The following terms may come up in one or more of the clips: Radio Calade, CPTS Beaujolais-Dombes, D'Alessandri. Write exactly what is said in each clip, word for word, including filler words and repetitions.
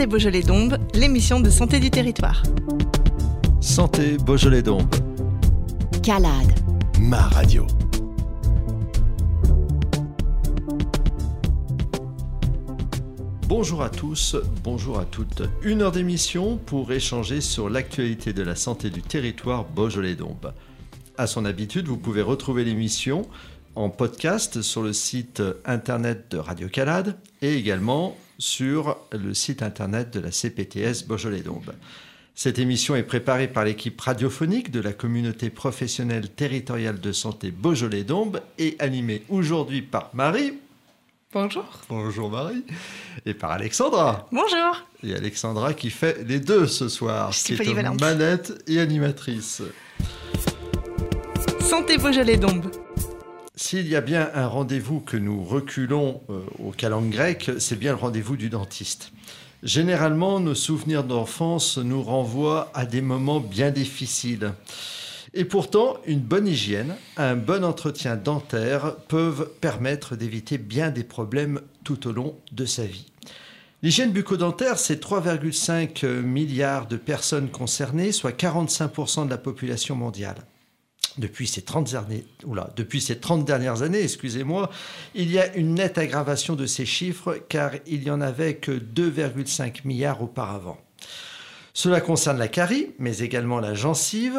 C P T S Beaujolais-Dombes, l'émission de santé du territoire. Santé Beaujolais-Dombes. Calade. Ma radio. Bonjour à tous, bonjour à toutes. Une heure d'émission pour échanger sur l'actualité de la santé du territoire Beaujolais-Dombes. À son habitude, vous pouvez retrouver l'émission en podcast sur le site internet de Radio Calade et également sur le site internet de la C P T S Beaujolais-Dombes. Cette émission est préparée par l'équipe radiophonique de la communauté professionnelle territoriale de santé Beaujolais-Dombes et animée aujourd'hui par Marie. Bonjour. Bonjour Marie. Et par Alexandra. Bonjour. Et Alexandra qui fait les deux ce soir, qui est manette et animatrice. Santé Beaujolais-Dombes. S'il y a bien un rendez-vous que nous reculons euh, au calendrier grec, c'est bien le rendez-vous du dentiste. Généralement, nos souvenirs d'enfance nous renvoient à des moments bien difficiles. Et pourtant, une bonne hygiène, un bon entretien dentaire peuvent permettre d'éviter bien des problèmes tout au long de sa vie. L'hygiène bucco-dentaire, c'est trois virgule cinq milliards de personnes concernées, soit quarante-cinq pour cent de la population mondiale. Depuis ces trente dernières années, oula, depuis ces trente dernières années, excusez-moi, il y a une nette aggravation de ces chiffres car il n'y en avait que deux virgule cinq milliards auparavant. Cela concerne la carie, mais également la gencive,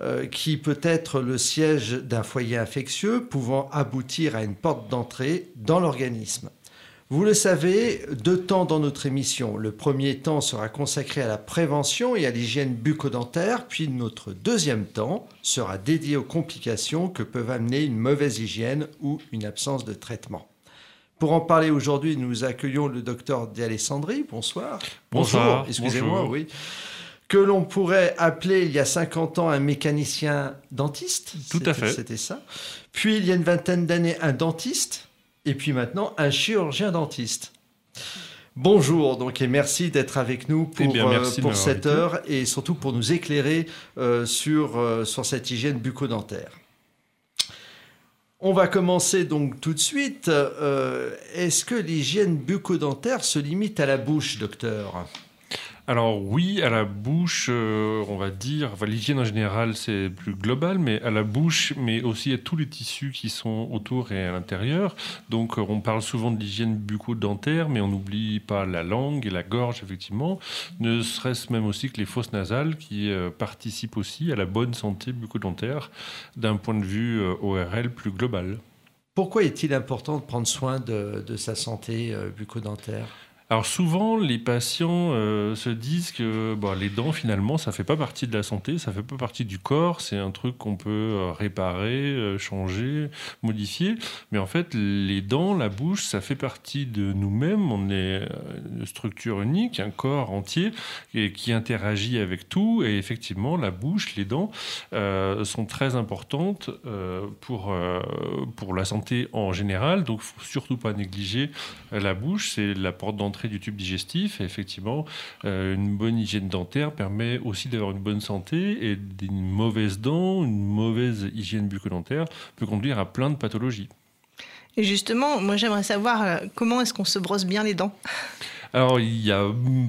euh, qui peut être le siège d'un foyer infectieux, pouvant aboutir à une porte d'entrée dans l'organisme. Vous le savez, deux temps dans notre émission. Le premier temps sera consacré à la prévention et à l'hygiène bucco-dentaire, puis notre deuxième temps sera dédié aux complications que peuvent amener une mauvaise hygiène ou une absence de traitement. Pour en parler aujourd'hui, nous accueillons le docteur D'Alessandri. Bonsoir. Bonsoir. Bonjour, excusez-moi, bonjour. Oui. Que l'on pourrait appeler, il y a cinquante ans, un mécanicien dentiste. Tout à fait. C'était ça. Puis, il y a une vingtaine d'années, un dentiste. Et puis maintenant, un chirurgien dentiste. Bonjour, donc, et merci d'être avec nous pour, eh bien, merci euh, pour cette invité. Heure et surtout pour nous éclairer euh, sur, euh, sur cette hygiène bucco-dentaire. On va commencer donc tout de suite. Euh, est-ce que l'hygiène bucco-dentaire se limite à la bouche, docteur ? Alors oui, à la bouche, euh, on va dire, enfin, l'hygiène en général, c'est plus global, mais à la bouche, mais aussi à tous les tissus qui sont autour et à l'intérieur. Donc on parle souvent de l'hygiène bucco-dentaire, mais on n'oublie pas la langue et la gorge, effectivement. Ne serait-ce même aussi que les fosses nasales qui euh, participent aussi à la bonne santé bucco-dentaire d'un point de vue euh, O R L plus global. Pourquoi est-il important de prendre soin de, de sa santé euh, bucco-dentaire ? Alors souvent, les patients euh, se disent que bon, les dents, finalement, ça ne fait pas partie de la santé, ça ne fait pas partie du corps, c'est un truc qu'on peut euh, réparer, euh, changer, modifier. Mais en fait, les dents, la bouche, ça fait partie de nous-mêmes. On est une structure unique, un corps entier et qui interagit avec tout. Et effectivement, la bouche, les dents euh, sont très importantes euh, pour, euh, pour la santé en général. Donc, il ne faut surtout pas négliger la bouche, c'est la porte d'entrée du tube digestif. Et effectivement, euh, une bonne hygiène dentaire permet aussi d'avoir une bonne santé, et une mauvaise dent, une mauvaise hygiène bucco-dentaire peut conduire à plein de pathologies. Et justement, moi j'aimerais savoir comment est-ce qu'on se brosse bien les dents ? Alors, il n'y a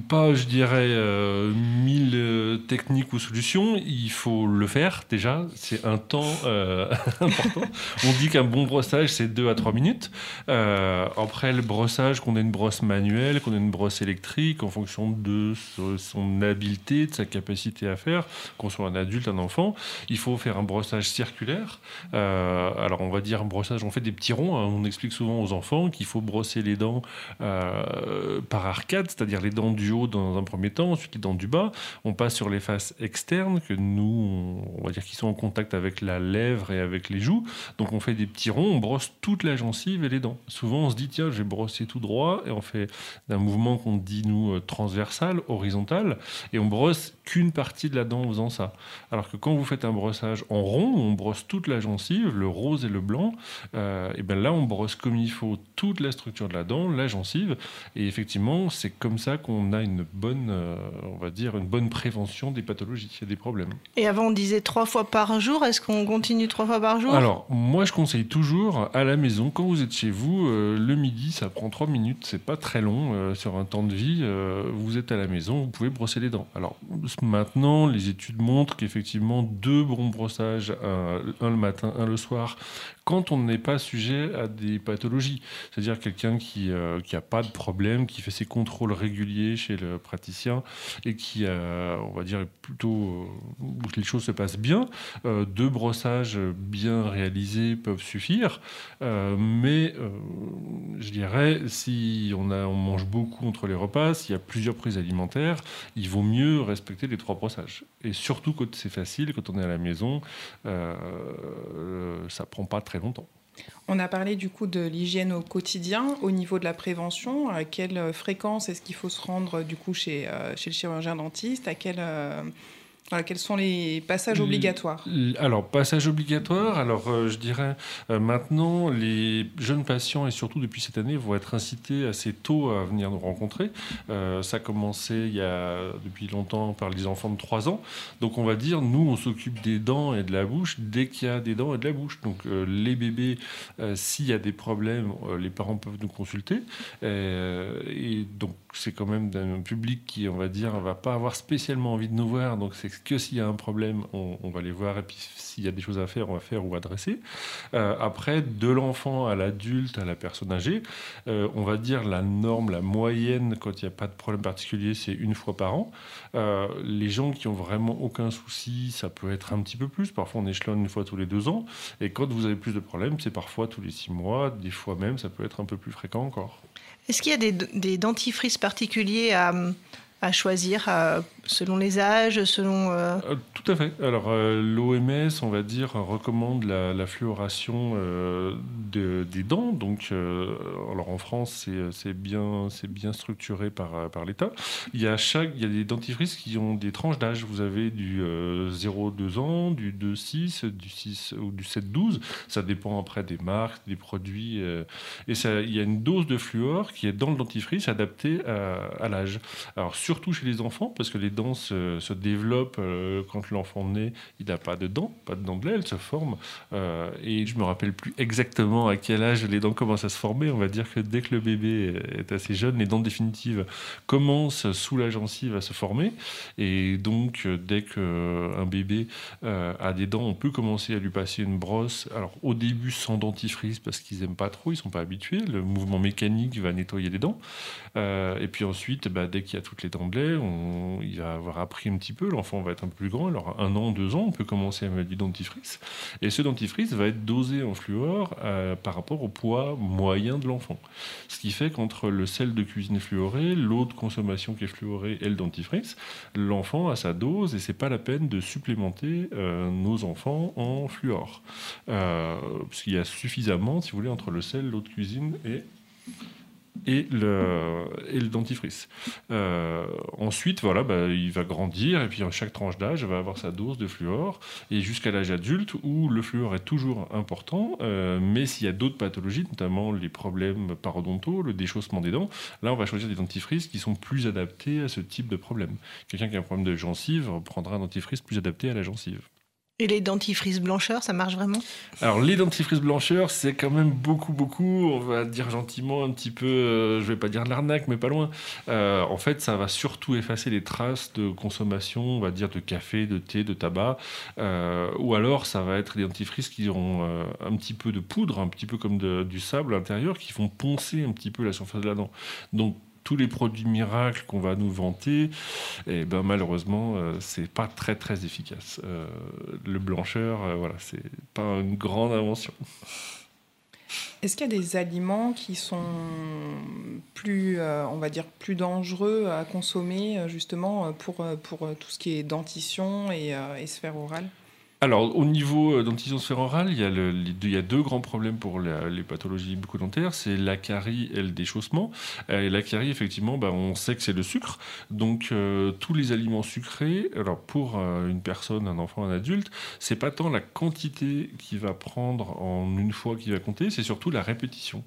pas, je dirais, euh, mille euh, techniques ou solutions. Il faut le faire, déjà. C'est un temps euh, important. On dit qu'un bon brossage, c'est deux à trois minutes. Euh, après, le brossage, qu'on ait une brosse manuelle, qu'on ait une brosse électrique, en fonction de son habileté, de sa capacité à faire, qu'on soit un adulte, un enfant, il faut faire un brossage circulaire. Euh, alors, on va dire un brossage, on fait des petits ronds. Hein. On explique souvent aux enfants qu'il faut brosser les dents euh, par arcade, c'est-à-dire les dents du haut dans un premier temps, ensuite les dents du bas. On passe sur les faces externes que nous, on va dire, qui sont en contact avec la lèvre et avec les joues. Donc on fait des petits ronds, on brosse toute la gencive et les dents. Souvent on se dit tiens, je vais brosser tout droit, et on fait un mouvement qu'on dit nous transversal, horizontal, et on brosse qu'une partie de la dent en faisant ça. Alors que quand vous faites un brossage en rond, on brosse toute la gencive, le rose et le blanc. Euh, et ben là on brosse comme il faut toute la structure de la dent, la gencive, et effectivement finalement, c'est comme ça qu'on a une bonne, euh, on va dire, une bonne prévention des pathologies et des problèmes. Et avant, on disait trois fois par jour. Est-ce qu'on continue trois fois par jour? Alors, moi, je conseille toujours à la maison, quand vous êtes chez vous, euh, le midi, ça prend trois minutes. C'est pas très long euh, sur un temps de vie. Euh, vous êtes à la maison, vous pouvez brosser les dents. Alors, maintenant, les études montrent qu'effectivement, deux bons brossages, euh, un le matin, un le soir, quand on n'est pas sujet à des pathologies. C'est-à-dire quelqu'un qui euh, qui a pas de problème, qui fait ses contrôles réguliers chez le praticien et qui, euh, on va dire, plutôt euh, où les choses se passent bien, euh, deux brossages bien réalisés peuvent suffire. Euh, mais euh, je dirais, si on, a, on mange beaucoup entre les repas, s'il y a plusieurs prises alimentaires, il vaut mieux respecter les trois brossages. Et surtout quand c'est facile, quand on est à la maison, euh, ça prend pas très longtemps. On a parlé du coup de l'hygiène au quotidien. Au niveau de la prévention, à quelle fréquence est-ce qu'il faut se rendre du coup chez, euh, chez le chirurgien dentiste? À quelle, euh, voilà, quels sont les passages obligatoires? Alors, passages obligatoires, alors euh, je dirais euh, maintenant, les jeunes patients, et surtout depuis cette année, vont être incités assez tôt à venir nous rencontrer. Euh, ça a commencé il y a, depuis longtemps par les enfants de trois ans. Donc on va dire, nous, on s'occupe des dents et de la bouche dès qu'il y a des dents et de la bouche. Donc euh, les bébés, euh, s'il y a des problèmes, euh, les parents peuvent nous consulter. Euh, et donc c'est quand même un public qui, on va dire, ne va pas avoir spécialement envie de nous voir. Donc c'est que s'il y a un problème, on, on va les voir, et puis s'il y a des choses à faire, on va faire ou adresser. Euh, après, de l'enfant à l'adulte, à la personne âgée, euh, on va dire la norme, la moyenne, quand il n'y a pas de problème particulier, c'est une fois par an. Euh, les gens qui n'ont vraiment aucun souci, ça peut être un petit peu plus. Parfois, on échelonne une fois tous les deux ans. Et quand vous avez plus de problèmes, c'est parfois tous les six mois, des fois même, ça peut être un peu plus fréquent encore. Est-ce qu'il y a des, des dentifrices particuliers à... à choisir euh, selon les âges, selon... Euh... Euh, tout à fait. Alors, euh, l'O M S, on va dire, recommande la, la fluoration euh, de, des dents. Donc, euh, alors en France, c'est, c'est, bien, c'est bien structuré par, par l'État. Il y a chaque, il y a des dentifrices qui ont des tranches d'âge. Vous avez du euh, zéro à deux ans, du deux à six, du six ou du sept à douze. Ça dépend après des marques, des produits. Euh, et ça, il y a une dose de fluor qui est dans le dentifrice adaptée à, à l'âge. Alors, sur surtout chez les enfants, parce que les dents se, se développent euh, quand l'enfant naît, il n'a pas de dents, pas de dents de lait, elles se forment. Euh, et je ne me rappelle plus exactement à quel âge les dents commencent à se former. On va dire que dès que le bébé est assez jeune, les dents définitives commencent sous la gencive à se former. Et donc, dès qu'un bébé euh, a des dents, on peut commencer à lui passer une brosse. Alors, au début, sans dentifrice, parce qu'ils n'aiment pas trop, ils ne sont pas habitués. Le mouvement mécanique va nettoyer les dents. Euh, et puis ensuite, bah, dès qu'il y a toutes les dents, On, il va avoir appris un petit peu, l'enfant va être un peu plus grand, alors un an, deux ans, on peut commencer à mettre du dentifrice. Et ce dentifrice va être dosé en fluor euh, par rapport au poids moyen de l'enfant. Ce qui fait qu'entre le sel de cuisine fluoré, l'eau de consommation qui est fluorée et le dentifrice, l'enfant a sa dose et c'est pas la peine de supplémenter euh, nos enfants en fluor. Euh, parce qu'il y a suffisamment, si vous voulez, entre le sel, l'eau de cuisine et... Et le, et le dentifrice. Euh, ensuite, voilà, bah, il va grandir et puis chaque tranche d'âge va avoir sa dose de fluor et jusqu'à l'âge adulte où le fluor est toujours important, euh, mais s'il y a d'autres pathologies, notamment les problèmes parodontaux, le déchaussement des dents, là on va choisir des dentifrices qui sont plus adaptés à ce type de problème. Quelqu'un qui a un problème de gencive prendra un dentifrice plus adapté à la gencive. Et les dentifrices blancheurs, ça marche vraiment? Alors, les dentifrices blancheurs, c'est quand même beaucoup, beaucoup, on va dire gentiment, un petit peu, euh, je vais pas dire de l'arnaque, mais pas loin. Euh, en fait, ça va surtout effacer les traces de consommation, on va dire, de café, de thé, de tabac. Euh, ou alors, ça va être des dentifrices qui auront euh, un petit peu de poudre, un petit peu comme de, du sable à l'intérieur, qui vont poncer un petit peu la surface de la dent. Donc, tous les produits miracles qu'on va nous vanter, eh ben malheureusement, euh, c'est pas très très efficace. Euh, le blancheur, euh, voilà, c'est pas une grande invention. Est-ce qu'il y a des aliments qui sont plus, euh, on va dire, plus dangereux à consommer justement pour pour tout ce qui est dentition et, euh, et sphère orale? Alors, au niveau dentition sphère orale, il y a, le, il y a deux grands problèmes pour la, les pathologies bucco-dentaires, c'est la carie et le déchaussement. Et la carie, effectivement, bah, on sait que c'est le sucre. Donc, euh, tous les aliments sucrés, alors pour euh, une personne, un enfant, un adulte, c'est pas tant la quantité qu'il va prendre en une fois qui va compter, c'est surtout la répétition.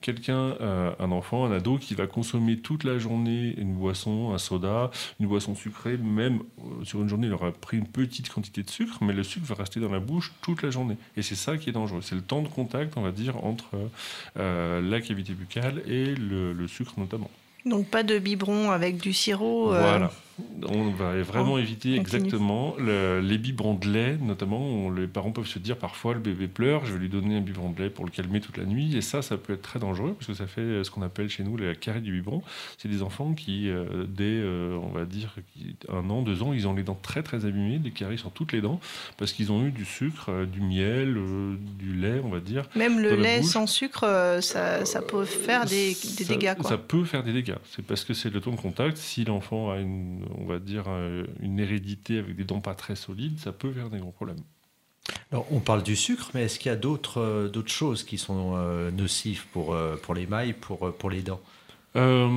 quelqu'un, euh, un enfant, un ado qui va consommer toute la journée une boisson, un soda, une boisson sucrée, même euh, sur une journée, il aura pris une petite quantité de sucre, mais le sucre va rester dans la bouche toute la journée. Et c'est ça qui est dangereux. C'est le temps de contact, on va dire, entre euh, la cavité buccale et le, le sucre notamment. Donc pas de biberon avec du sirop. Euh... Voilà, on va vraiment oh, éviter continue. exactement le, les biberons de lait, notamment. On, les parents peuvent se dire parfois le bébé pleure, je vais lui donner un biberon de lait pour le calmer toute la nuit. Et ça, ça peut être très dangereux parce que ça fait ce qu'on appelle chez nous la carie du biberon. C'est des enfants qui, euh, dès euh, on va dire un an, deux ans, ils ont les dents très très abîmées, des caries sur toutes les dents parce qu'ils ont eu du sucre, euh, du miel, euh, du lait, on va dire. Même le lait sans sucre, euh, ça, ça peut faire des, des ça, dégâts. Quoi. Ça peut faire des dégâts. C'est parce que c'est le temps de contact. Si l'enfant a une, on va dire, une hérédité avec des dents pas très solides, ça peut faire des gros problèmes. Alors, on parle du sucre, mais est-ce qu'il y a d'autres, d'autres choses qui sont nocives pour, pour l'émail, pour, pour les dents ? Euh,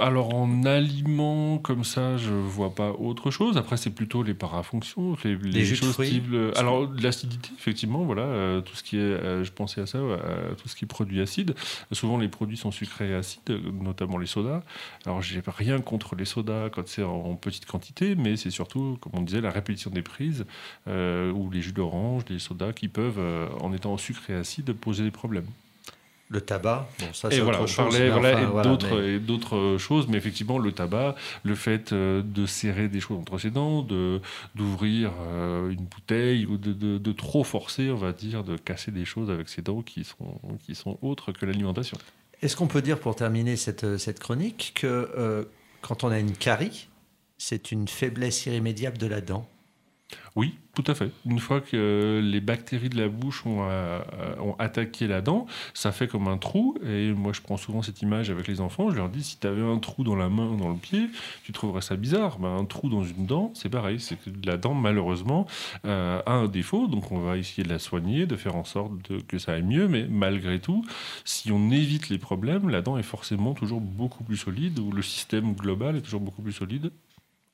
alors en aliments comme ça, je vois pas autre chose. Après, c'est plutôt les parafonctions, les, les, les jus choses de fruits. Type, alors de l'acidité, effectivement, voilà, euh, tout ce qui est, euh, je pensais à ça, euh, tout ce qui produit acide. Souvent, les produits sont sucrés et acides, notamment les sodas. Alors, j'ai rien contre les sodas quand c'est en petite quantité, mais c'est surtout, comme on disait, la répétition des prises euh, ou les jus d'orange, les sodas qui peuvent, euh, en étant sucrés et acides, poser des problèmes. Le tabac, bon, ça c'est et autre voilà, chose. Parlait, enfin, voilà, et, voilà, d'autres, mais... et d'autres choses, mais effectivement, le tabac, le fait de serrer des choses entre ses dents, de, d'ouvrir une bouteille ou de, de, de trop forcer, on va dire, de casser des choses avec ses dents qui sont, qui sont autres que l'alimentation. Est-ce qu'on peut dire, pour terminer cette, cette chronique, que euh, quand on a une carie, c'est une faiblesse irrémédiable de la dent ? Oui, tout à fait. Une fois que les bactéries de la bouche ont, ont attaqué la dent, ça fait comme un trou. Et moi, je prends souvent cette image avec les enfants. Je leur dis, si tu avais un trou dans la main ou dans le pied, tu trouverais ça bizarre. Ben, un trou dans une dent, c'est pareil. C'est que la dent, malheureusement, euh, a un défaut. Donc, on va essayer de la soigner, de faire en sorte de, que ça aille mieux. Mais malgré tout, si on évite les problèmes, la dent est forcément toujours beaucoup plus solide ou le système global est toujours beaucoup plus solide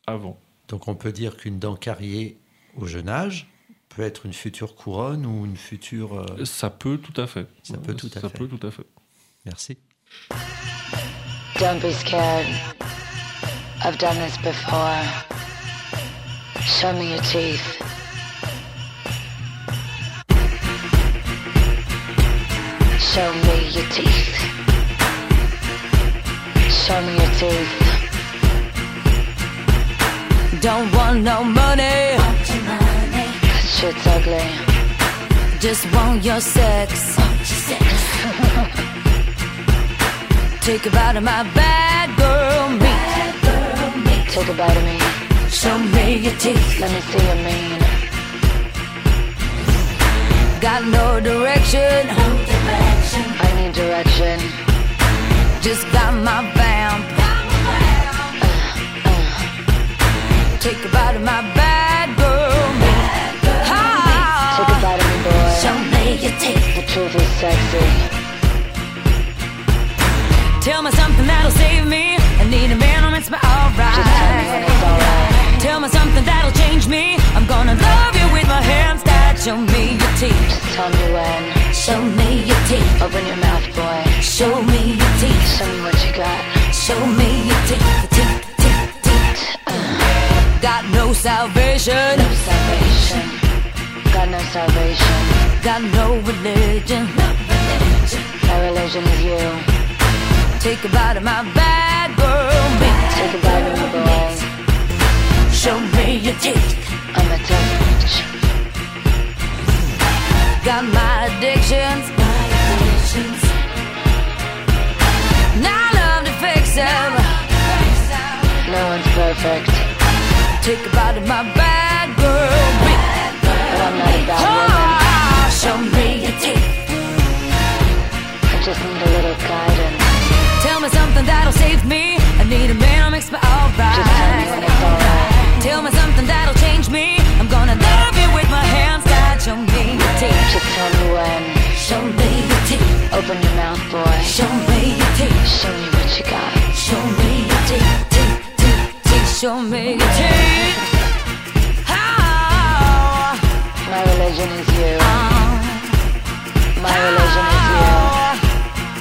avant. Donc, on peut dire qu'une dent cariée au jeune âge peut être une future couronne ou une future... Euh... Ça peut tout à fait. Ça peut tout à, ça fait. Peut tout à fait. Merci. Don't be scared. I've done this before. Show me your teeth. Show me your teeth. Show me your teeth. Don't want no money. Want your money. That shit's ugly. Just want your sex. Want your sex. Take a bite of my bad girl meat. Bad girl meat. Take a bite of me. Show me your teeth. Let me see your mean. Got no direction. No direction. I need direction. Just got my vamp. Take a bite of my bad girl meat. Take a bite of me, boy. Show me your teeth. The truth is sexy. Tell me something that'll save me. I need a man who makes me alright. Just tell me when it's alright. Tell me something that'll change me. I'm gonna love you with my hands tied. Show me your teeth. Just tell me when. Show me your teeth. Open your mouth, boy. Show me your teeth. Show me what you got. Show me your teeth. Teeth. Got no salvation. No salvation. Got no salvation. Got no religion. No religion. My religion is you. Take a bite of my bad girl meat. Take a bite of my boy. Show me your teeth. I'm a touch. Got my addictions. My addictions. Now I love to fix them. No one's perfect. Take a bite of my bad girl meat. But I'm not a bad woman. Show me your teeth. I just need a little guidance. Tell me something that'll save me. I need a man who makes me alright. Just tell me when it's alright. Tell me something that'll change me. I'm gonna love you with my hands tied. Show me your teeth. Just tell me when. Show me your teeth. Open your mouth, boy. Show me your teeth. Show me what you got. Show me your teeth. Show me your teeth. Oh. My religion is you. Oh. My religion is you.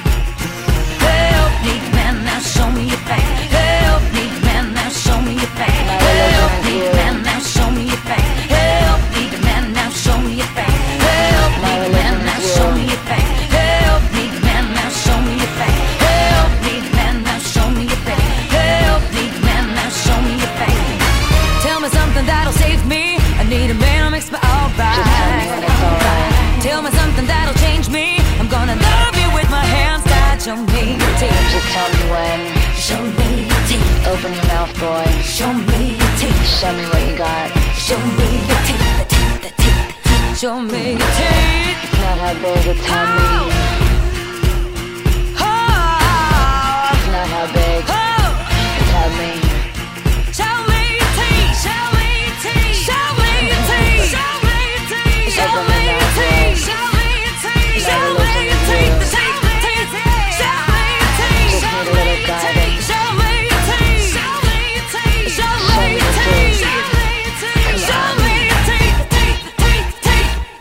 Show me what you got. Show me your teeth, teeth, teeth, teeth. Show me your teeth. Not how big a tummy. Oh, oh. Not how big. Oh, tell me. Show me your teeth. Show me your teeth. Show me your teeth. Show me your teeth. Show me your teeth. Show me your teeth. Show me your teeth. Show me your teeth. Show me your teeth. Show me your teeth. Show me your teeth. Show me your teeth. Show me your teeth.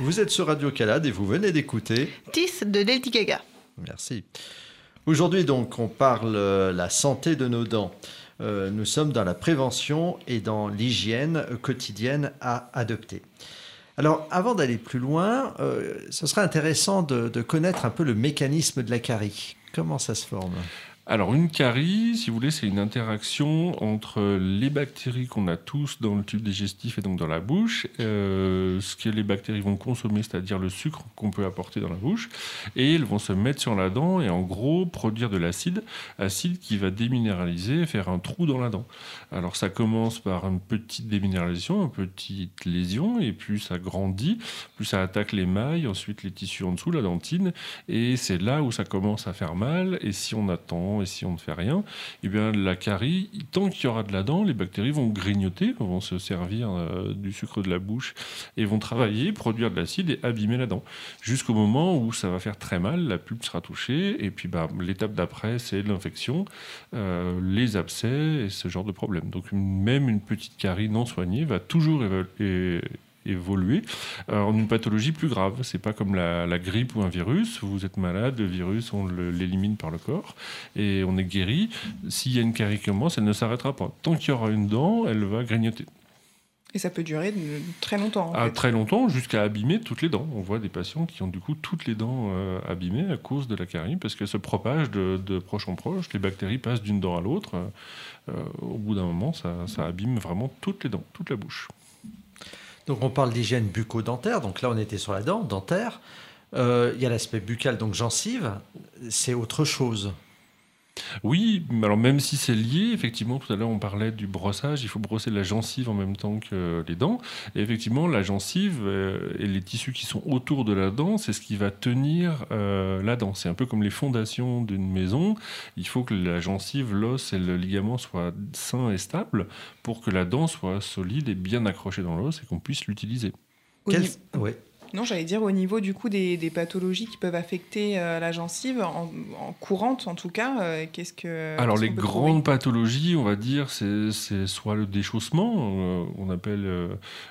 Vous êtes sur Radio Calade et vous venez d'écouter Tis de Lady Gaga. Merci. Aujourd'hui donc, on parle euh, la santé de nos dents. Euh, nous sommes dans la prévention et dans l'hygiène quotidienne à adopter. Alors, avant d'aller plus loin, euh, ce serait intéressant de, de connaître un peu le mécanisme de la carie. Comment ça se forme ? Alors, une carie, si vous voulez, c'est une interaction entre les bactéries qu'on a tous dans le tube digestif et donc dans la bouche, euh, ce que les bactéries vont consommer, c'est-à-dire le sucre qu'on peut apporter dans la bouche, et elles vont se mettre sur la dent et en gros produire de l'acide, acide qui va déminéraliser et faire un trou dans la dent. Alors, ça commence par une petite déminéralisation, une petite lésion, et plus ça grandit, plus ça attaque les mailles, ensuite les tissus en dessous, la dentine, et c'est là où ça commence à faire mal, et si on attend et si on ne fait rien, eh bien, la carie, tant qu'il y aura de la dent, les bactéries vont grignoter, vont se servir euh, du sucre de la bouche et vont travailler, produire de l'acide et abîmer la dent. Jusqu'au moment où ça va faire très mal, la pulpe sera touchée et puis bah, l'étape d'après, c'est l'infection, euh, les abcès et ce genre de problème. Donc une, même une petite carie non soignée va toujours évoluer. évoluer en une pathologie plus grave. C'est pas comme la, la grippe ou un virus. Vous êtes malade, le virus, on le, l'élimine par le corps et on est guéri. S'il y a une carie qui commence, elle ne s'arrêtera pas. Tant qu'il y aura une dent, elle va grignoter. Et ça peut durer de, très longtemps. Ah, très longtemps, jusqu'à abîmer toutes les dents. On voit des patients qui ont du coup toutes les dents euh, abîmées à cause de la carie, parce qu'elle se propage de, de proche en proche. Les bactéries passent d'une dent à l'autre. Euh, au bout d'un moment, ça, ça abîme vraiment toutes les dents, toute la bouche. Donc on parle d'hygiène bucco-dentaire, donc là on était sur la dent, dentaire. Euh, il y a l'aspect buccal, donc gencive, c'est autre chose. Oui, alors même si c'est lié, effectivement, tout à l'heure on parlait du brossage, il faut brosser la gencive en même temps que les dents, et effectivement la gencive euh, et les tissus qui sont autour de la dent, c'est ce qui va tenir euh, la dent, c'est un peu comme les fondations d'une maison, il faut que la gencive, l'os et le ligament soient sains et stables pour que la dent soit solide et bien accrochée dans l'os et qu'on puisse l'utiliser. Oui. Quel... Ouais. Non, j'allais dire au niveau du coup des, des pathologies qui peuvent affecter euh, la gencive, en, en courante en tout cas, euh, qu'est-ce que... Alors les grandes pathologies, on va dire, c'est, c'est soit le déchaussement, euh, on appelle euh,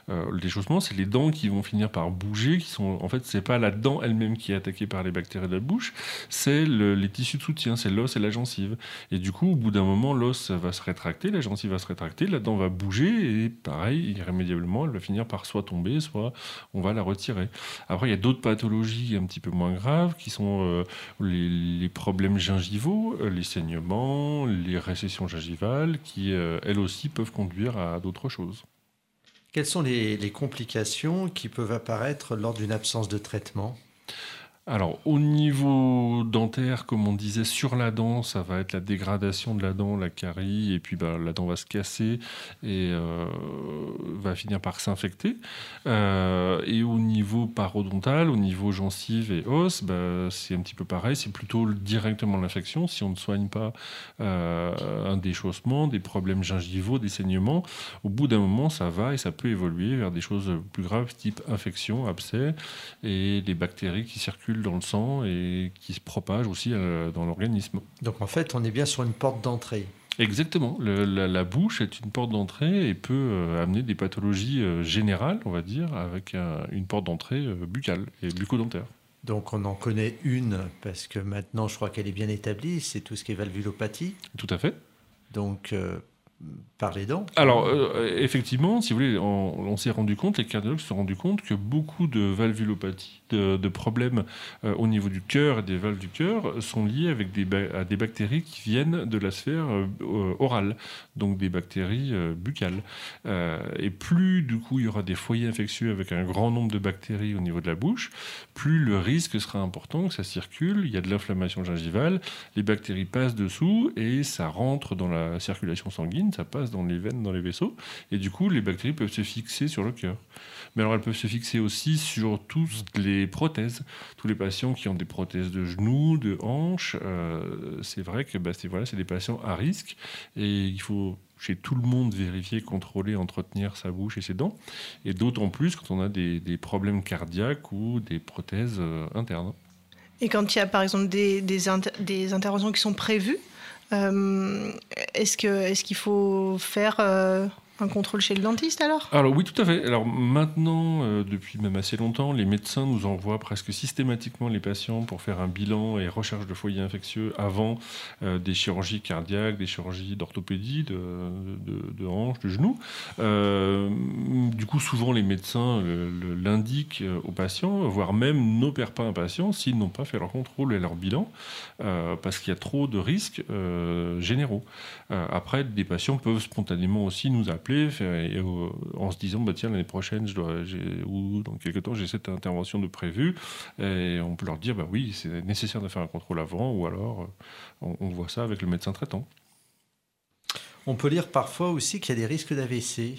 euh, le déchaussement, c'est les dents qui vont finir par bouger, qui sont, en fait, c'est pas la dent elle-même qui est attaquée par les bactéries de la bouche, c'est le, les tissus de soutien, c'est l'os et la gencive. Et du coup, au bout d'un moment, l'os va se rétracter, la gencive va se rétracter, la dent va bouger et pareil, irrémédiablement, elle va finir par soit tomber, soit on va la retirer. Après, il y a d'autres pathologies un petit peu moins graves qui sont euh, les, les problèmes gingivaux, les saignements, les récessions gingivales qui, euh, elles aussi, peuvent conduire à d'autres choses. Quelles sont les, les complications qui peuvent apparaître lors d'une absence de traitement ? Alors, au niveau dentaire, comme on disait, sur la dent, ça va être la dégradation de la dent, la carie, et puis bah, la dent va se casser et euh, va finir par s'infecter. Euh, et au niveau parodontal, au niveau gencive et os, bah, c'est un petit peu pareil, c'est plutôt directement l'infection. Si on ne soigne pas euh, un déchaussement, des problèmes gingivaux, des saignements, au bout d'un moment, ça va et ça peut évoluer vers des choses plus graves, type infection, abcès, et les bactéries qui circulent dans le sang et qui se propage aussi dans l'organisme. Donc en fait, on est bien sur une porte d'entrée. Exactement. Le, la, la bouche est une porte d'entrée et peut euh, amener des pathologies euh, générales, on va dire, avec un, une porte d'entrée euh, buccale et bucco-dentaire. Donc on en connaît une, parce que maintenant, je crois qu'elle est bien établie, c'est tout ce qui est valvulopathie. Tout à fait. Donc... Euh... par les dents. Alors, euh, effectivement, si vous voulez, on, on s'est rendu compte, les cardiologues se sont rendus compte que beaucoup de valvulopathies, de, de problèmes euh, au niveau du cœur et des valves du cœur sont liés avec des, à des bactéries qui viennent de la sphère euh, orale, donc des bactéries euh, buccales. Euh, et plus, du coup, il y aura des foyers infectieux avec un grand nombre de bactéries au niveau de la bouche, plus le risque sera important que ça circule, il y a de l'inflammation gingivale, les bactéries passent dessous et ça rentre dans la circulation sanguine, l'urine, ça passe dans les veines, dans les vaisseaux, et du coup les bactéries peuvent se fixer sur le cœur. Mais alors elles peuvent se fixer aussi sur toutes les prothèses. Tous les patients qui ont des prothèses de genoux, de hanches, euh, c'est vrai que bah, c'est, voilà, c'est des patients à risque, et il faut chez tout le monde vérifier, contrôler, entretenir sa bouche et ses dents, et d'autant plus quand on a des, des problèmes cardiaques ou des prothèses euh, internes. Et quand il y a par exemple des, des, inter- des interventions qui sont prévues, euh, est-ce que, est-ce qu'il faut faire euh, un contrôle chez le dentiste alors ? Alors oui, tout à fait. Alors maintenant, euh, depuis même assez longtemps, les médecins nous envoient presque systématiquement les patients pour faire un bilan et recherche de foyers infectieux avant euh, des chirurgies cardiaques, des chirurgies d'orthopédie, de, de, de hanches, de genoux. Euh, du coup, souvent les médecins le, le, l'indiquent aux patients, voire même n'opèrent pas un patient s'ils n'ont pas fait leur contrôle et leur bilan, euh, parce qu'il y a trop de risques euh, généraux. Euh, après, des patients peuvent spontanément aussi nous appeler Et en se disant bah tiens, l'année prochaine je dois, j'ai, ou dans quelques temps j'ai cette intervention de prévue, et on peut leur dire bah oui, c'est nécessaire de faire un contrôle avant, ou alors on, on voit ça avec le médecin traitant. On peut lire parfois aussi qu'il y a des risques d'A V C.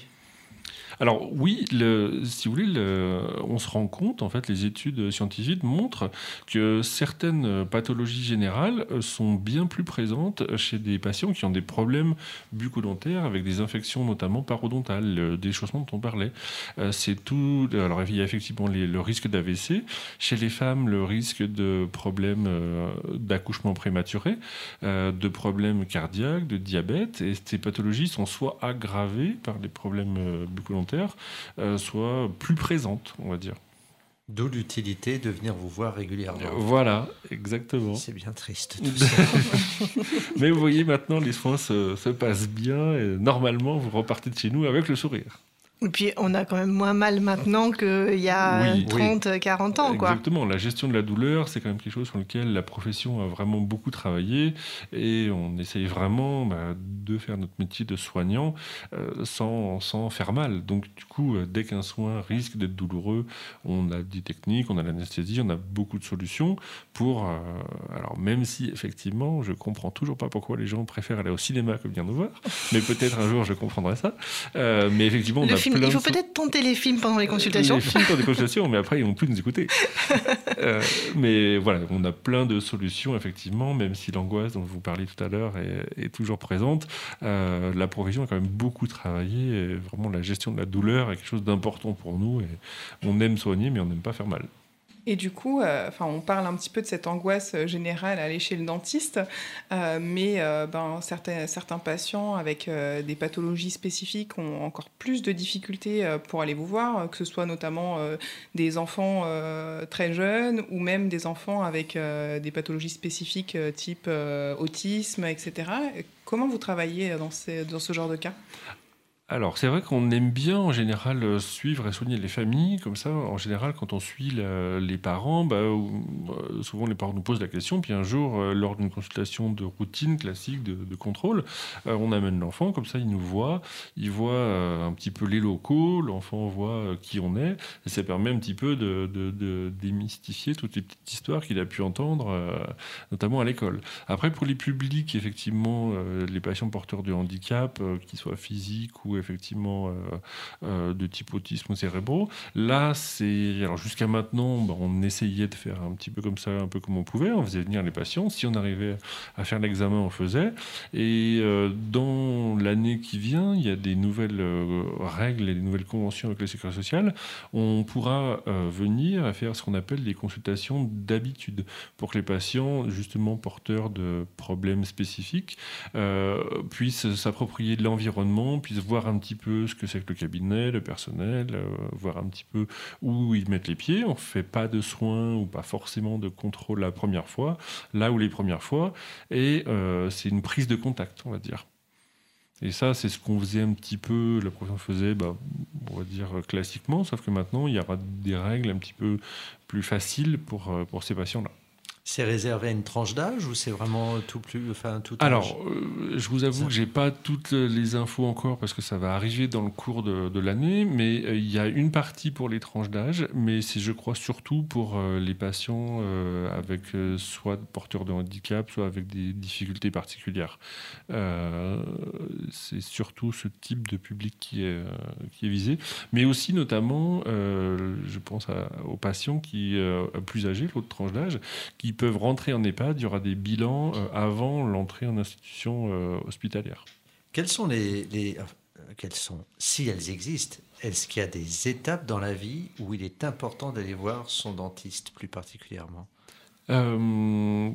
Alors oui, le, si vous voulez, le, on se rend compte, en fait, les études scientifiques montrent que certaines pathologies générales sont bien plus présentes chez des patients qui ont des problèmes bucco-dentaires, avec des infections notamment parodontales, le déchaussement dont on parlait. C'est tout. Alors il y a effectivement les, le risque d'A V C chez les femmes, le risque de problèmes d'accouchement prématuré, de problèmes cardiaques, de diabète, et ces pathologies sont soit aggravées par des problèmes bucco-dentaires, Euh, soit plus présente, on va dire. D'où l'utilité de venir vous voir régulièrement. Euh, voilà, exactement. C'est bien triste tout ça. Mais vous voyez, maintenant, les soins se, se passent bien, et normalement, vous repartez de chez nous avec le sourire. Et puis, on a quand même moins mal maintenant qu'il y a oui, trente, quarante ans. Quoi. Exactement. La gestion de la douleur, c'est quand même quelque chose sur lequel la profession a vraiment beaucoup travaillé. Et on essaye vraiment bah, de faire notre métier de soignant euh, sans, sans faire mal. Donc, du coup, dès qu'un soin risque d'être douloureux, on a des techniques, on a l'anesthésie, on a beaucoup de solutions pour... Euh, alors, même si, effectivement, je ne comprends toujours pas pourquoi les gens préfèrent aller au cinéma que venir nous voir. Mais peut-être un jour, je comprendrai ça. Euh, mais effectivement, on a... Il faut peut-être tenter les films pendant les consultations. Les films pendant les consultations, mais après, ils vont plus nous écouter. euh, mais voilà, on a plein de solutions, effectivement, même si l'angoisse dont vous parliez tout à l'heure est, est toujours présente. Euh, la profession a quand même beaucoup travaillé. Et vraiment, la gestion de la douleur est quelque chose d'important pour nous. Et on aime soigner, mais on n'aime pas faire mal. Et du coup, euh, enfin, on parle un petit peu de cette angoisse générale à aller chez le dentiste, euh, mais euh, ben, certains, certains patients avec euh, des pathologies spécifiques ont encore plus de difficultés euh, pour aller vous voir, que ce soit notamment euh, des enfants euh, très jeunes ou même des enfants avec euh, des pathologies spécifiques euh, type euh, autisme, et cetera. Comment vous travaillez dans, ces, dans ce genre de cas ? Alors, c'est vrai qu'on aime bien, en général, suivre et soigner les familles. Comme ça, en général, quand on suit la, les parents, bah, souvent les parents nous posent la question. Puis un jour, lors d'une consultation de routine classique, de, de contrôle, on amène l'enfant. Comme ça, il nous voit. Il voit un petit peu les locaux. L'enfant voit qui on est. Et ça permet un petit peu de, de, de démystifier toutes les petites histoires qu'il a pu entendre, notamment à l'école. Après, pour les publics, effectivement, les patients porteurs de handicap, qu'ils soient physiques ou effectivement euh, euh, de type autisme cérébraux. Là, c'est... Alors, jusqu'à maintenant, bah, on essayait de faire un petit peu comme ça, un peu comme on pouvait. On faisait venir les patients. Si on arrivait à faire l'examen, on faisait. Et euh, dans l'année qui vient, il y a des nouvelles euh, règles et des nouvelles conventions avec la Sécurité sociale. On pourra euh, venir faire ce qu'on appelle les consultations d'habitude pour que les patients, justement porteurs de problèmes spécifiques, euh, puissent s'approprier de l'environnement, puissent voir un petit peu ce que c'est que le cabinet, le personnel, euh, voir un petit peu où ils mettent les pieds. On ne fait pas de soins ou pas forcément de contrôle la première fois, là ou les premières fois. Et euh, c'est une prise de contact, on va dire. Et ça, c'est ce qu'on faisait un petit peu, la profession faisait, bah, on va dire, classiquement, sauf que maintenant, il y aura des règles un petit peu plus faciles pour, pour ces patients-là. C'est réservé à une tranche d'âge ou c'est vraiment tout plus, enfin tout âge ? Alors, euh, je vous avoue ça... que j'ai pas toutes les infos encore parce que ça va arriver dans le cours de, de l'année, mais il euh, y a une partie pour les tranches d'âge, mais c'est, je crois, surtout pour euh, les patients euh, avec euh, soit porteurs de handicap, soit avec des difficultés particulières. Euh, c'est surtout ce type de public qui est, euh, qui est visé, mais aussi notamment, euh, je pense à, aux patients qui euh, plus âgés, l'autre tranche d'âge, qui peuvent rentrer en EHPAD, il y aura des bilans avant l'entrée en institution hospitalière. Quelles sont les... les quelles sont, si elles existent, est-ce qu'il y a des étapes dans la vie où il est important d'aller voir son dentiste plus particulièrement ? Euh,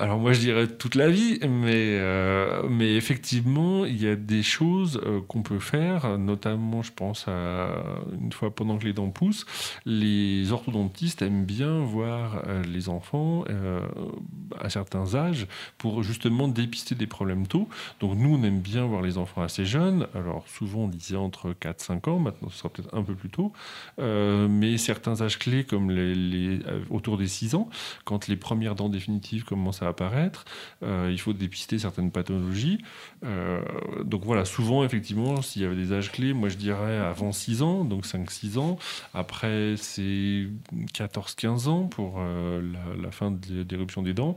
alors moi je dirais toute la vie, mais, euh, mais effectivement il y a des choses euh, qu'on peut faire, notamment je pense à une fois pendant que les dents poussent, les orthodontistes aiment bien voir euh, les enfants euh, à certains âges pour justement dépister des problèmes tôt. Donc nous on aime bien voir les enfants assez jeunes, alors souvent on disait entre quatre à cinq ans, maintenant ce sera peut-être un peu plus tôt, euh, mais certains âges clés comme les, les, autour des six ans, quand les premières dents définitives commencent à apparaître, euh, il faut dépister certaines pathologies. Euh, donc voilà, souvent, effectivement, s'il y avait des âges clés, moi je dirais avant six ans, donc cinq six ans. Après, c'est quatorze quinze ans pour euh, la, la fin de l'éruption des dents.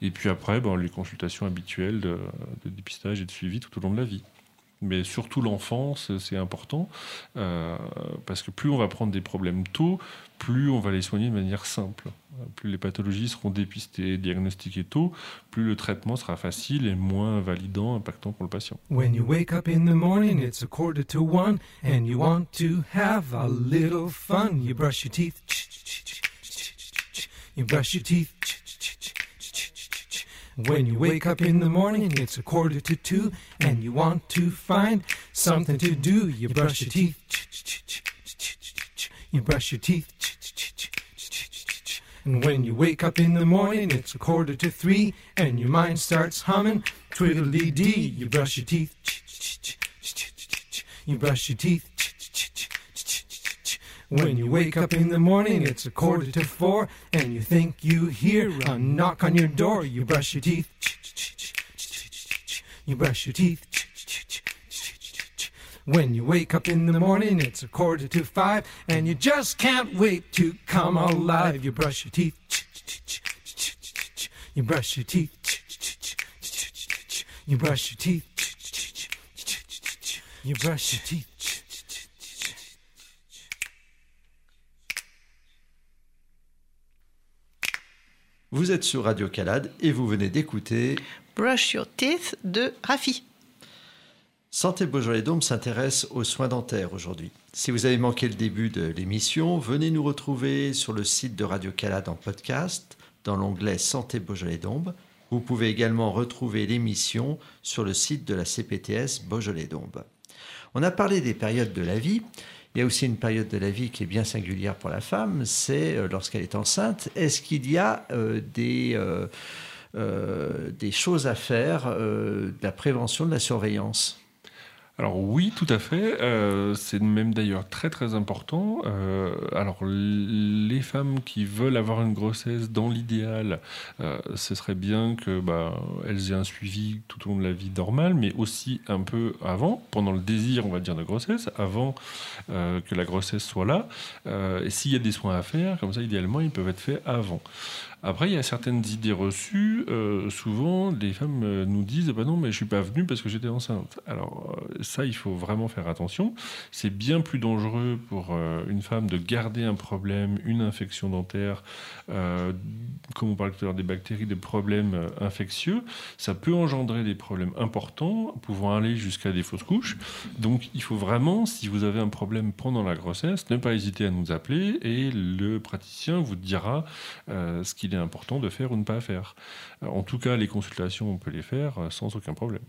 Et puis après, ben, les consultations habituelles de, de dépistage et de suivi tout au long de la vie. Mais surtout l'enfance, c'est important, euh, parce que plus on va prendre des problèmes tôt, plus on va les soigner de manière simple. Plus les pathologies seront dépistées, diagnostiquées tôt, plus le traitement sera facile et moins invalidant, impactant pour le patient. When you wake up in the morning, it's a quarter to one, and you want to have a little fun. You brush your teeth, you brush your teeth. When you wake up in the morning, it's a quarter to two, and you want to find something to do. You brush your teeth, you brush your teeth. And when you wake up in the morning, it's a quarter to three, and your mind starts humming, twiddly-dee. You brush your teeth, you brush your teeth. When you wake up in the morning, it's a quarter to four, and you think you hear a knock on your door. You brush your teeth, you brush your teeth. When you wake up in the morning, it's a quarter to five, and you just can't wait to come alive. You brush your teeth, you brush your teeth, you brush your teeth, you brush your teeth. Vous êtes sur Radio Calade et vous venez d'écouter Brush Your Teeth de Rafi. Santé Beaujolais-Dombes s'intéresse aux soins dentaires aujourd'hui. Si vous avez manqué le début de l'émission, venez nous retrouver sur le site de Radio Calade en podcast, dans l'onglet Santé Beaujolais-Dombes. Vous pouvez également retrouver l'émission sur le site de la C P T S Beaujolais-Dombes. On a parlé des périodes de la vie. Il y a aussi une période de la vie qui est bien singulière pour la femme, c'est lorsqu'elle est enceinte. Est-ce qu'il y a euh, des, euh, euh, des choses à faire, euh, de la prévention, de la surveillance ? Alors oui, tout à fait. Euh, c'est même d'ailleurs très très important. Euh, alors les femmes qui veulent avoir une grossesse dans l'idéal, euh, ce serait bien que bah, elles aient un suivi tout au long de la vie normale, mais aussi un peu avant, pendant le désir, on va dire, de grossesse, avant euh, que la grossesse soit là. Euh, et s'il y a des soins à faire, comme ça, idéalement, ils peuvent être faits avant. Après, il y a certaines idées reçues. Euh, souvent, les femmes nous disent eh « ben non, mais je ne suis pas venue parce que j'étais enceinte ». Alors ça, il faut vraiment faire attention. C'est bien plus dangereux pour euh, une femme de garder un problème, une infection dentaire, euh, comme on parlait tout à l'heure des bactéries, des problèmes euh, infectieux. Ça peut engendrer des problèmes importants, pouvant aller jusqu'à des fausses couches. Donc il faut vraiment, si vous avez un problème pendant la grossesse, ne pas hésiter à nous appeler et le praticien vous dira euh, ce qu'il est important de faire ou ne pas faire. En tout cas, les consultations, on peut les faire sans aucun problème.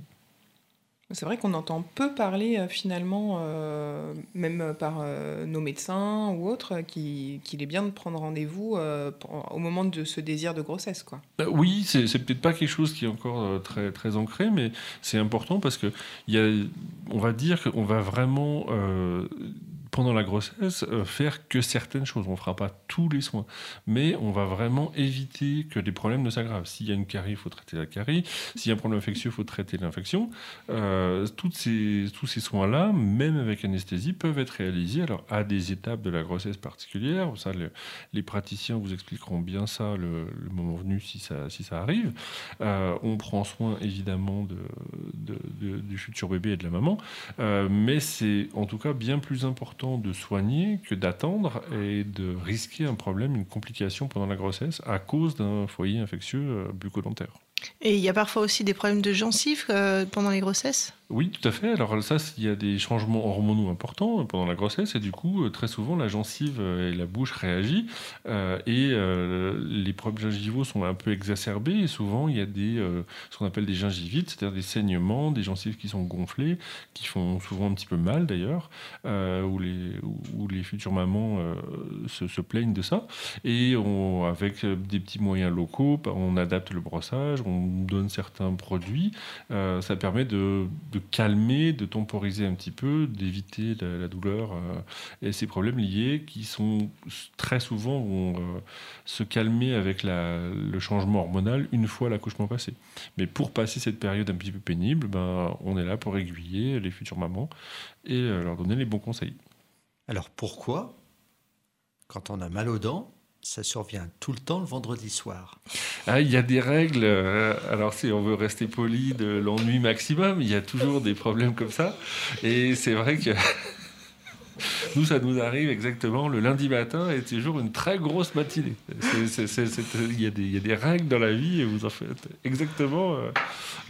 C'est vrai qu'on entend peu parler euh, finalement, euh, même par euh, nos médecins ou autres, qu'il qui est bien de prendre rendez-vous euh, pour, au moment de ce désir de grossesse, quoi. Euh, oui, c'est, c'est peut-être pas quelque chose qui est encore euh, très, très ancré, mais c'est important parce que y a, on va dire qu'on va vraiment... Euh, pendant la grossesse, euh, faire que certaines choses. On ne fera pas tous les soins, mais on va vraiment éviter que les problèmes ne s'aggravent. S'il y a une carie, il faut traiter la carie. S'il y a un problème infectieux, il faut traiter l'infection. Euh, toutes ces, tous ces soins-là, même avec anesthésie, peuvent être réalisés alors, à des étapes de la grossesse particulière. Ça, le, les praticiens vous expliqueront bien ça le, le moment venu, si ça, si ça arrive. Euh, on prend soin, évidemment, de, de, de, du futur bébé et de la maman, euh, mais c'est en tout cas bien plus important de soigner que d'attendre et de risquer un problème, une complication pendant la grossesse à cause d'un foyer infectieux bucco-dentaire. Et il y a parfois aussi des problèmes de gencives euh, pendant les grossesses ? Oui, tout à fait. Alors ça, il y a des changements hormonaux importants pendant la grossesse et du coup, très souvent, la gencive et la bouche réagissent euh, et euh, les problèmes gingivaux sont un peu exacerbés et souvent, il y a des, euh, ce qu'on appelle des gingivites, c'est-à-dire des saignements, des gencives qui sont gonflées, qui font souvent un petit peu mal d'ailleurs, euh, où, les, où les futures mamans euh, se, se plaignent de ça. Et on, avec des petits moyens locaux, on adapte le brossage, on on donne certains produits, euh, ça permet de, de calmer, de temporiser un petit peu, d'éviter la, la douleur euh, et ces problèmes liés qui sont très souvent vont euh, se calmer avec la, le changement hormonal une fois l'accouchement passé. Mais pour passer cette période un petit peu pénible, ben, on est là pour aiguiller les futures mamans et euh, leur donner les bons conseils. Alors pourquoi, quand on a mal aux dents, ça survient tout le temps le vendredi soir? Ah, il y a des règles. Alors, si on veut rester poli de l'ennui maximum, il y a toujours des problèmes comme ça. Et c'est vrai que nous, ça nous arrive exactement le lundi matin et c'est toujours une très grosse matinée. Il y, y a des règles dans la vie et vous en faites exactement euh,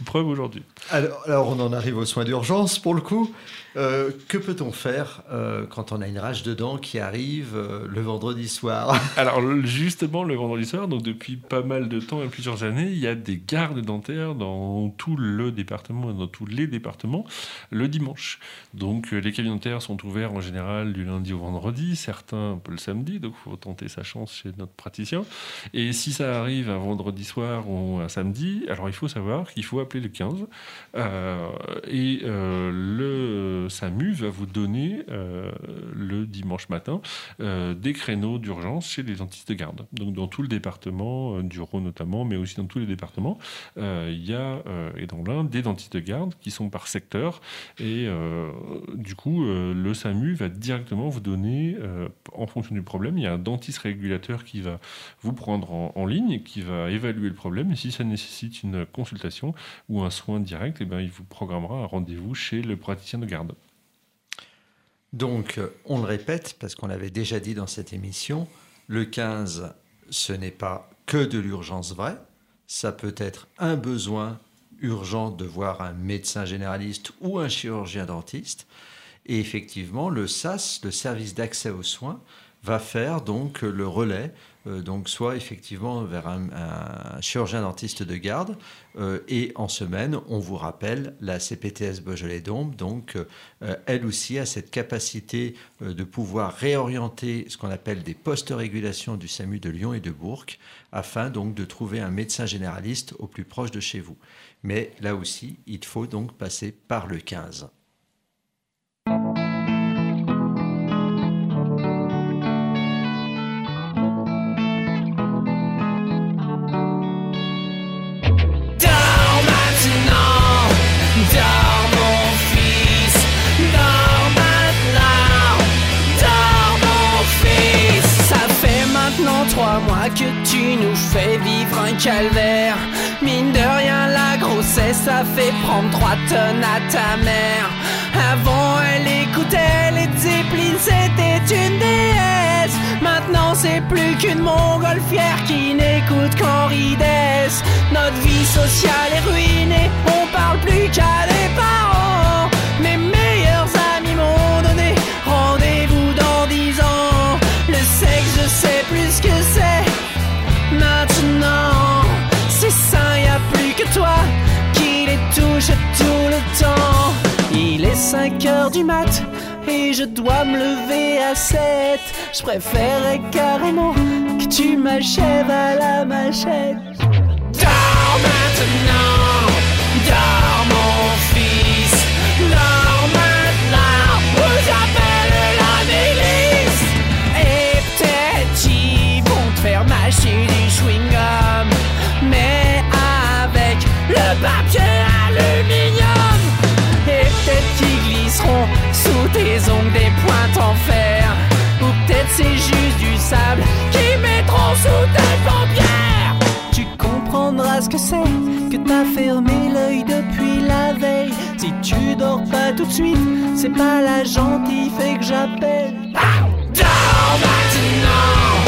preuve aujourd'hui. Alors, alors, on en arrive aux soins d'urgence pour le coup. Euh, que peut-on faire euh, quand on a une rage de dents qui arrive euh, le vendredi soir ? Alors justement, le vendredi soir, donc depuis pas mal de temps et plusieurs années, il y a des gardes dentaires dans tout le département et dans tous les départements le dimanche. Donc les cabinets dentaires sont ouverts en général du lundi au vendredi, certains un peu le samedi, donc il faut tenter sa chance chez notre praticien. Et si ça arrive un vendredi soir ou un samedi, alors il faut savoir qu'il faut appeler le quinze euh, et euh, le SAMU va vous donner euh, le dimanche matin euh, des créneaux d'urgence chez les dentistes de garde. Donc dans tout le département euh, du Rhône notamment, mais aussi dans tous les départements, il euh, y a euh, et dans l'Ain des dentistes de garde qui sont par secteur et euh, du coup euh, le SAMU va directement vous donner euh, en fonction du problème, il y a un dentiste régulateur qui va vous prendre en, en ligne, qui va évaluer le problème et si ça nécessite une consultation ou un soin direct, et bien, il vous programmera un rendez-vous chez le praticien de garde. Donc, on le répète, parce qu'on l'avait déjà dit dans cette émission, le quinze, ce n'est pas que de l'urgence vraie, ça peut être un besoin urgent de voir un médecin généraliste ou un chirurgien dentiste. Et effectivement, le S A S, le service d'accès aux soins, va faire donc le relais, euh, donc soit effectivement vers un, un chirurgien dentiste de garde, euh, et en semaine, on vous rappelle, la C P T S Beaujolais-Dombes, donc euh, elle aussi a cette capacité euh, de pouvoir réorienter ce qu'on appelle des postes de régulation du SAMU de Lyon et de Bourg, afin donc de trouver un médecin généraliste au plus proche de chez vous. Mais là aussi, il faut donc passer par le quinze. Trois mois que tu nous fais vivre un calvaire. Mine de rien, la grossesse, ça fait prendre trois tonnes à ta mère. Avant, elle écoutait les disciplines, c'était une déesse. Maintenant, c'est plus qu'une montgolfière qui n'écoute qu'en ridesse. Notre vie sociale est ruinée, on parle plus qu'à des parents. Mes meilleurs amis m'ont donné rendez-vous dans dix ans. Le sexe, je sais plus ce que c'est maintenant. C'est ça, y a plus que toi qui les touche tout le temps. Il est cinq heures du mat et je dois me lever à sept. Je préférerais carrément que tu m'achèves à la machette. Dors maintenant, dors mon fils, dors maintenant. Vous appelez la mère. mâcher des chewing-gums, mais avec le papier aluminium. Et peut-être qu'ils glisseront sous tes ongles des pointes en fer, ou peut-être c'est juste du sable qu'ils mettront sous tes paupières. Tu comprendras ce que c'est que t'as fermé l'œil depuis la veille. Si tu dors pas tout de suite, c'est pas la gentille fée que j'appelle. Ah, dors maintenant,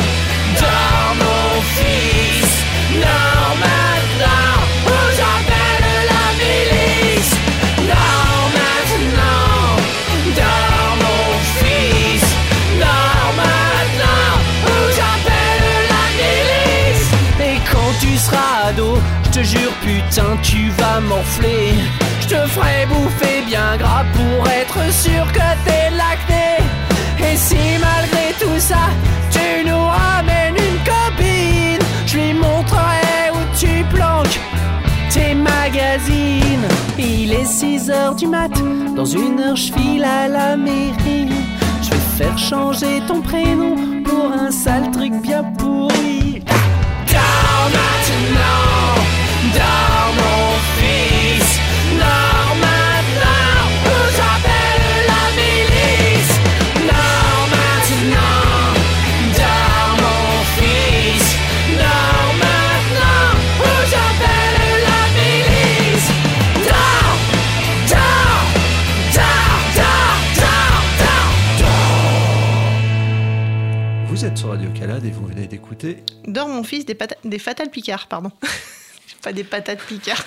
dors mon fils, dors maintenant, ou j'appelle la milice. Dors maintenant, dors mon fils, dors maintenant, ou j'appelle la milice. Et quand tu seras ado, je te jure putain tu vas morfler. Je te ferai bouffer bien gras pour être sûr que t'es de l'acné. Et si malgré tout ça, tu nous ramènes une copine, je lui montrerai où tu planques tes magazines. Il est six heures du mat, dans une heure je file à la mairie. Je vais faire changer ton prénom pour un sale truc bien pourri. Dors maintenant, dors mon fils. Dors maintenant, ou j'appelle la milice. Dors maintenant, dors mon fils. Dors maintenant, ou j'appelle la milice. Dors, dors, dors, dors, dors, dors, dors. Vous êtes sur Radio Calade et vous venez d'écouter Dors mon fils des, pata- des Fatal Picard, pardon. Pas des patates Picard.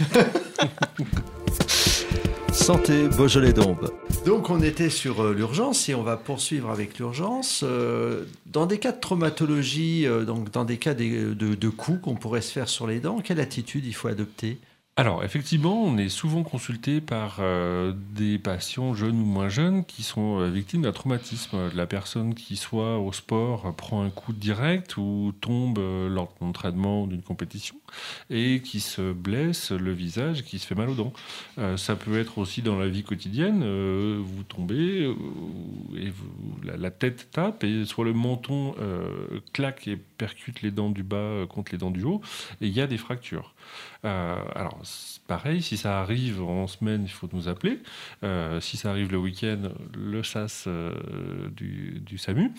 Santé Beaujolais-Dombes. Donc on était sur euh, l'urgence et on va poursuivre avec l'urgence. Euh, dans des cas de traumatologie, euh, donc dans des cas de, de, de coups qu'on pourrait se faire sur les dents, quelle attitude il faut adopter ? Alors effectivement, on est souvent consulté par euh, des patients jeunes ou moins jeunes qui sont euh, victimes d'un traumatisme. La personne qui soit au sport euh, prend un coup direct ou tombe euh, lors d'un entraînement ou d'une compétition et qui se blesse le visage, qui se fait mal aux dents. Euh, ça peut être aussi dans la vie quotidienne, euh, vous tombez euh, et vous, la, la tête tape et soit le menton euh, claque et percute les dents du bas euh, contre les dents du haut et il y a des fractures. Euh, alors pareil, si ça arrive en semaine, il faut nous appeler. Euh, si ça arrive le week-end, le S A S euh, du, du SAMU.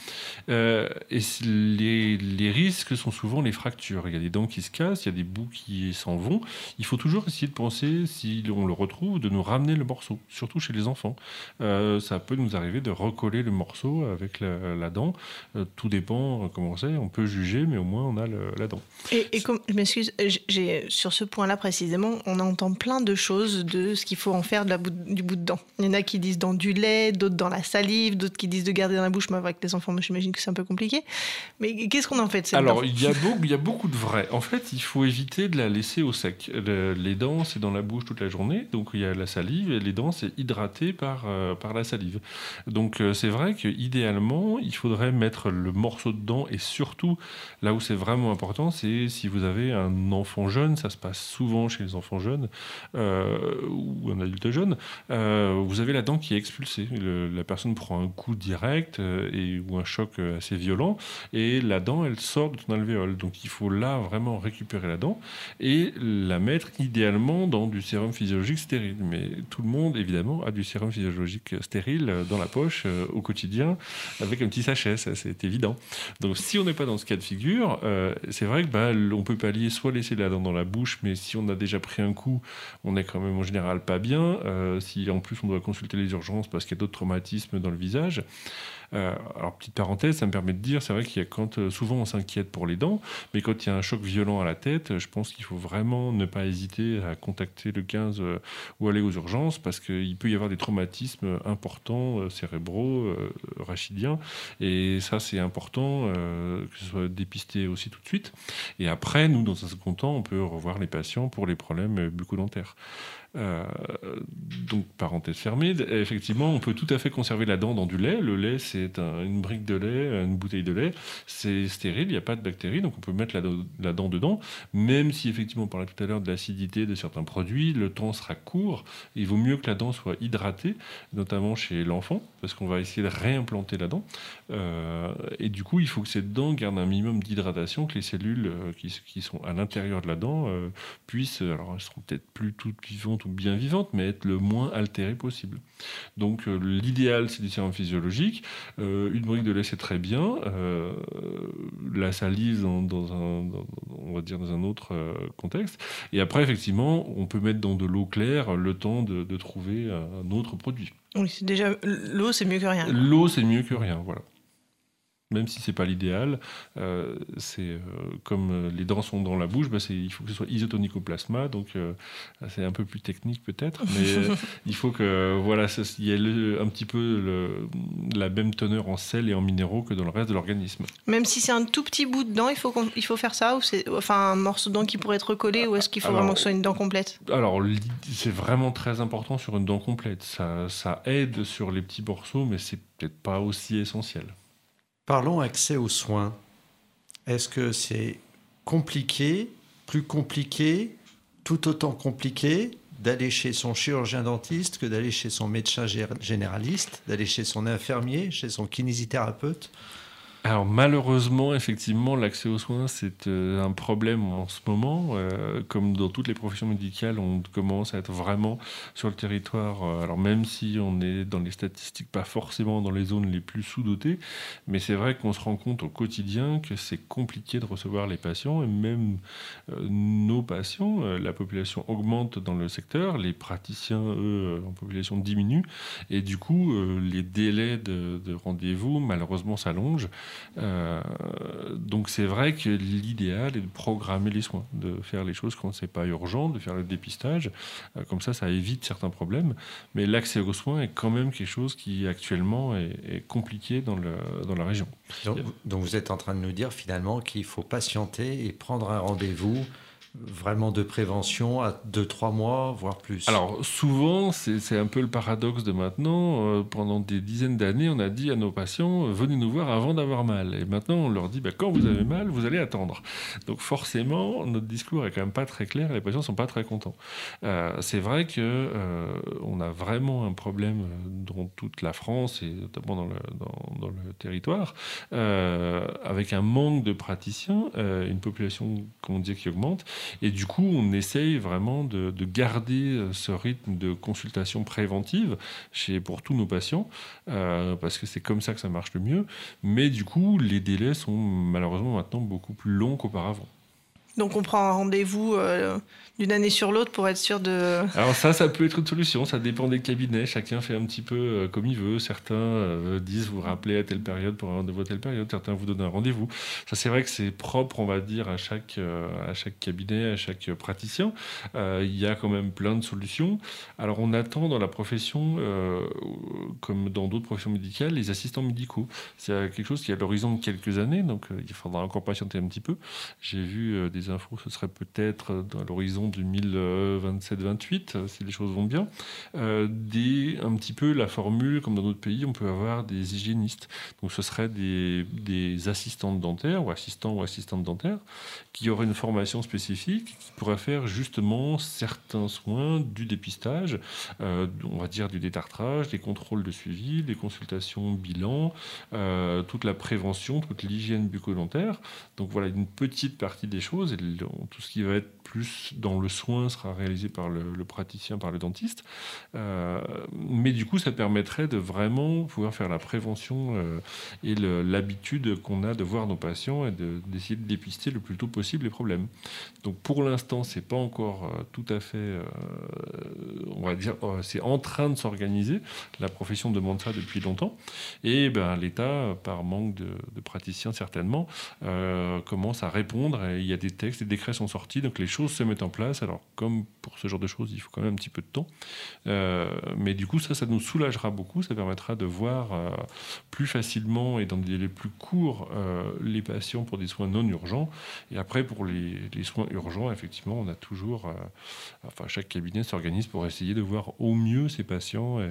Euh, et les, les risques sont souvent les fractures. Il y a des dents qui se cassent, il y a des bouts qui s'en vont. Il faut toujours essayer de penser, si on le retrouve, de nous ramener le morceau, surtout chez les enfants. Euh, ça peut nous arriver de recoller le morceau avec la, la dent. Euh, tout dépend comment c'est. On peut juger, mais au moins on a le, la dent. Et, et comme, je m'excuse, j'ai... Sur ce point-là précisément, on entend plein de choses de ce qu'il faut en faire de la bout, du bout de dent. Il y en a qui disent dans du lait, d'autres dans la salive, d'autres qui disent de garder dans la bouche. Mais avec les enfants, moi, j'imagine que c'est un peu compliqué. Mais qu'est-ce qu'on en fait de cette Alors, dent il y, a beaucoup, il y a beaucoup de vrai. En fait, il faut éviter de la laisser au sec. Le, les dents, c'est dans la bouche toute la journée. Donc, il y a la salive et les dents, c'est hydraté par, euh, par la salive. Donc, euh, c'est vrai qu'idéalement, il faudrait mettre le morceau de dent et surtout, là où c'est vraiment important, c'est si vous avez un enfant jeune, ça se passe souvent chez les enfants jeunes euh, ou un adulte jeune, euh, vous avez la dent qui est expulsée. Le, la personne prend un coup direct euh, et, ou un choc assez violent et la dent, elle sort de ton alvéole. Donc, il faut là vraiment récupérer la dent et la mettre idéalement dans du sérum physiologique stérile. Mais tout le monde, évidemment, a du sérum physiologique stérile dans la poche euh, au quotidien avec un petit sachet, ça c'est évident. Donc, si on n'est pas dans ce cas de figure, euh, c'est vrai qu'on bah, peut pallier soit laisser la dent dans la bouche, mais si on a déjà pris un coup, on est quand même en général pas bien. Euh, si en plus on doit consulter les urgences parce qu'il y a d'autres traumatismes dans le visage. Euh, alors petite parenthèse, ça me permet de dire, c'est vrai qu'il y a quand euh, souvent on s'inquiète pour les dents, mais quand il y a un choc violent à la tête, je pense qu'il faut vraiment ne pas hésiter à contacter le quinze euh, ou aller aux urgences parce qu'il peut y avoir des traumatismes importants euh, cérébraux, euh, rachidiens, et ça c'est important euh, que ce soit dépisté aussi tout de suite. Et après, nous dans un second temps, on peut revoir les patients pour les problèmes bucco-dentaires. Euh, donc, parenthèse fermée, effectivement, on peut tout à fait conserver la dent dans du lait. Le lait, c'est un, une brique de lait, une bouteille de lait. C'est stérile, il n'y a pas de bactéries, donc on peut mettre la, la dent dedans. Même si, effectivement, on parlait tout à l'heure de l'acidité de certains produits, le temps sera court. Il vaut mieux que la dent soit hydratée, notamment chez l'enfant, parce qu'on va essayer de réimplanter la dent. Euh, et du coup, il faut que cette dent garde un minimum d'hydratation, que les cellules qui, qui sont à l'intérieur de la dent euh, puissent, alors elles seront peut-être plus toutes vivantes ou bien vivantes, mais être le moins altérées possible. Donc euh, l'idéal, c'est du sérum physiologique. Euh, une brique de lait, c'est très bien. Euh, la salive dans, dans un, dans, on va dire dans un autre euh, contexte. Et après, effectivement, on peut mettre dans de l'eau claire le temps de, de trouver un autre produit. Oui, c'est déjà l'eau, c'est mieux que rien. L'eau, c'est mieux que rien, voilà. Même si c'est pas l'idéal, euh, c'est euh, comme euh, les dents sont dans la bouche, bah c'est, il faut que ce soit isotonique au plasma, donc euh, c'est un peu plus technique peut-être, mais euh, il faut que voilà, il y ait le, un petit peu le, la même teneur en sel et en minéraux que dans le reste de l'organisme. Même si c'est un tout petit bout de dent, il faut, il faut faire ça, ou c'est enfin un morceau de dent qui pourrait être recollé, ou est-ce qu'il faut alors, vraiment que ce soit une dent complète? Alors c'est vraiment très important sur une dent complète, ça, ça aide sur les petits morceaux, mais c'est peut-être pas aussi essentiel. Parlons accès aux soins. Est-ce que c'est compliqué, plus compliqué, tout autant compliqué d'aller chez son chirurgien dentiste que d'aller chez son médecin généraliste, d'aller chez son infirmier, chez son kinésithérapeute ? Alors malheureusement, effectivement, l'accès aux soins, c'est euh, un problème en ce moment. Euh, comme dans toutes les professions médicales, on commence à être vraiment sur le territoire. Euh, alors même si on est dans les statistiques, pas forcément dans les zones les plus sous-dotées, mais c'est vrai qu'on se rend compte au quotidien que c'est compliqué de recevoir les patients, et même euh, nos patients. Euh, la population augmente dans le secteur, les praticiens, eux, en population diminuent, et du coup, euh, les délais de, de rendez-vous, malheureusement, s'allongent. Euh, donc c'est vrai que l'idéal est de programmer les soins, de faire les choses quand c'est pas urgent, de faire le dépistage, euh, comme ça ça évite certains problèmes, mais l'accès aux soins est quand même quelque chose qui actuellement est, est compliqué dans, le, dans la région. Donc, donc vous êtes en train de nous dire finalement qu'il faut patienter et prendre un rendez-vous vraiment de prévention à deux à trois mois, voire plus. Alors souvent, c'est, c'est un peu le paradoxe de maintenant. Euh, pendant des dizaines d'années, on a dit à nos patients, euh, venez nous voir avant d'avoir mal. Et maintenant, on leur dit, bah, quand vous avez mal, vous allez attendre. Donc forcément, notre discours est quand même pas très clair, les patients sont pas très contents. Euh, c'est vrai qu'on euh, a vraiment un problème dans toute la France, et notamment dans le, dans, dans le territoire, euh, avec un manque de praticiens, euh, une population, comme on dit, qui augmente. Et du coup, on essaye vraiment de, de garder ce rythme de consultation préventive chez, pour tous nos patients, euh, parce que c'est comme ça que ça marche le mieux. Mais du coup, les délais sont malheureusement maintenant beaucoup plus longs qu'auparavant. Donc on prend un rendez-vous euh, d'une année sur l'autre pour être sûr de... Alors ça, ça peut être une solution, ça dépend des cabinets, chacun fait un petit peu euh, comme il veut, certains euh, disent vous rappelez à telle période pour un rendez-vous à telle période, certains vous donnent un rendez-vous. Ça c'est vrai que c'est propre, on va dire, à chaque, euh, à chaque cabinet, à chaque praticien. Euh, il y a quand même plein de solutions. Alors on attend dans la profession, euh, comme dans d'autres professions médicales, les assistants médicaux. C'est quelque chose qui est à l'horizon de quelques années, donc euh, il faudra encore patienter un petit peu. J'ai vu euh, des infos, ce serait peut-être à l'horizon deux mille vingt-sept vingt-huit, si les choses vont bien, euh, des, un petit peu la formule, comme dans d'autres pays, on peut avoir des hygiénistes. Donc ce seraient des, des assistantes dentaires, ou assistants ou assistantes dentaires, qui auraient une formation spécifique, qui pourraient faire justement certains soins, du dépistage, euh, on va dire du détartrage, des contrôles de suivi, des consultations bilan, euh, toute la prévention, toute l'hygiène bucco-dentaire. Donc voilà, une petite partie des choses. Et tout ce qui va être plus dans le soin sera réalisé par le, le praticien, par le dentiste. Euh, mais du coup, ça permettrait de vraiment pouvoir faire la prévention euh, et le, l'habitude qu'on a de voir nos patients et de, d'essayer de dépister le plus tôt possible les problèmes. Donc pour l'instant, c'est pas encore euh, tout à fait... Euh, on va dire, euh, c'est en train de s'organiser. La profession demande ça depuis longtemps. Et ben, l'État, par manque de, de praticiens certainement, euh, commence à répondre. Et il y a des textes, les décrets sont sortis, donc les choses se mettent en place. Alors, comme pour ce genre de choses, il faut quand même un petit peu de temps. Euh, mais du coup, ça, ça nous soulagera beaucoup. Ça permettra de voir euh, plus facilement et dans des délais plus courts euh, les patients pour des soins non urgents. Et après, pour les, les soins urgents, effectivement, on a toujours... Euh, enfin, chaque cabinet s'organise pour essayer de voir au mieux ces patients et,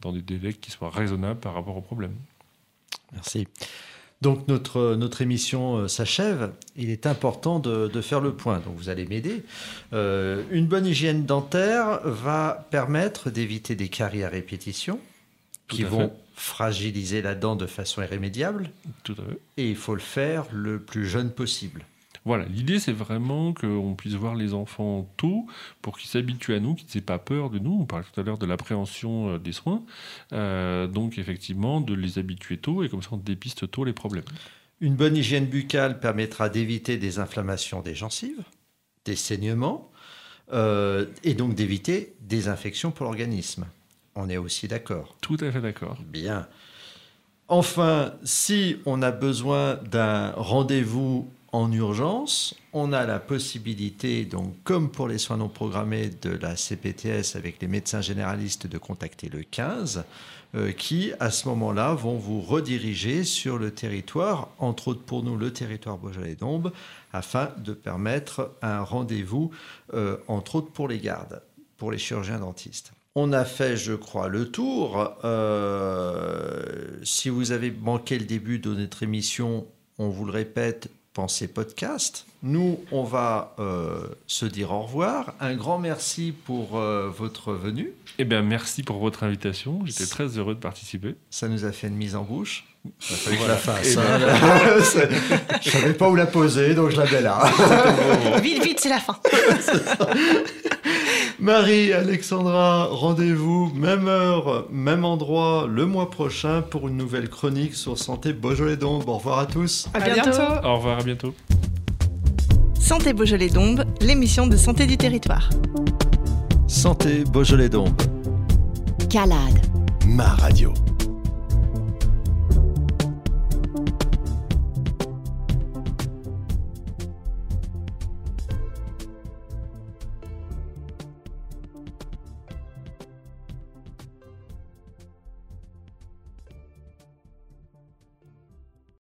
dans des délais qui soient raisonnables par rapport au problème. Merci. Donc notre, notre émission s'achève. Il est important de, de faire le point. Donc vous allez m'aider. Euh, une bonne hygiène dentaire va permettre d'éviter des caries à répétition qui vont fragiliser la dent de façon irrémédiable. Tout à fait. Et il faut le faire le plus jeune possible. Voilà, l'idée c'est vraiment qu'on puisse voir les enfants tôt pour qu'ils s'habituent à nous, qu'ils n'aient pas peur de nous. On parlait tout à l'heure de l'appréhension des soins. Euh, donc effectivement, de les habituer tôt et comme ça on dépiste tôt les problèmes. Une bonne hygiène buccale permettra d'éviter des inflammations des gencives, des saignements euh, et donc d'éviter des infections pour l'organisme. On est aussi d'accord. Tout à fait d'accord. Bien. Enfin, si on a besoin d'un rendez-vous en urgence, on a la possibilité, donc, comme pour les soins non programmés de la C P T S avec les médecins généralistes, de contacter le quinze, euh, qui, à ce moment-là, vont vous rediriger sur le territoire, entre autres pour nous, le territoire Beaujolais-Dombes, afin de permettre un rendez-vous, euh, entre autres pour les gardes, pour les chirurgiens dentistes. On a fait, je crois, le tour. Euh, si vous avez manqué le début de notre émission, on vous le répète, Pensez Podcast. Nous, on va euh, se dire au revoir. Un grand merci pour euh, votre venue. Eh bien, merci pour votre invitation. J'étais très heureux de participer. Ça nous a fait une mise en bouche. Il a fallu que je la fasse. Hein. Là, je ne savais pas où la poser, donc je la mets là. Vite, vite, c'est la fin. Marie, Alexandra, rendez-vous, même heure, même endroit, le mois prochain pour une nouvelle chronique sur Santé Beaujolais-Dombes. Au revoir à tous. À bientôt. Au revoir, à bientôt. Santé Beaujolais-Dombes, l'émission de santé du territoire. Santé Beaujolais-Dombes. Calade. Ma radio.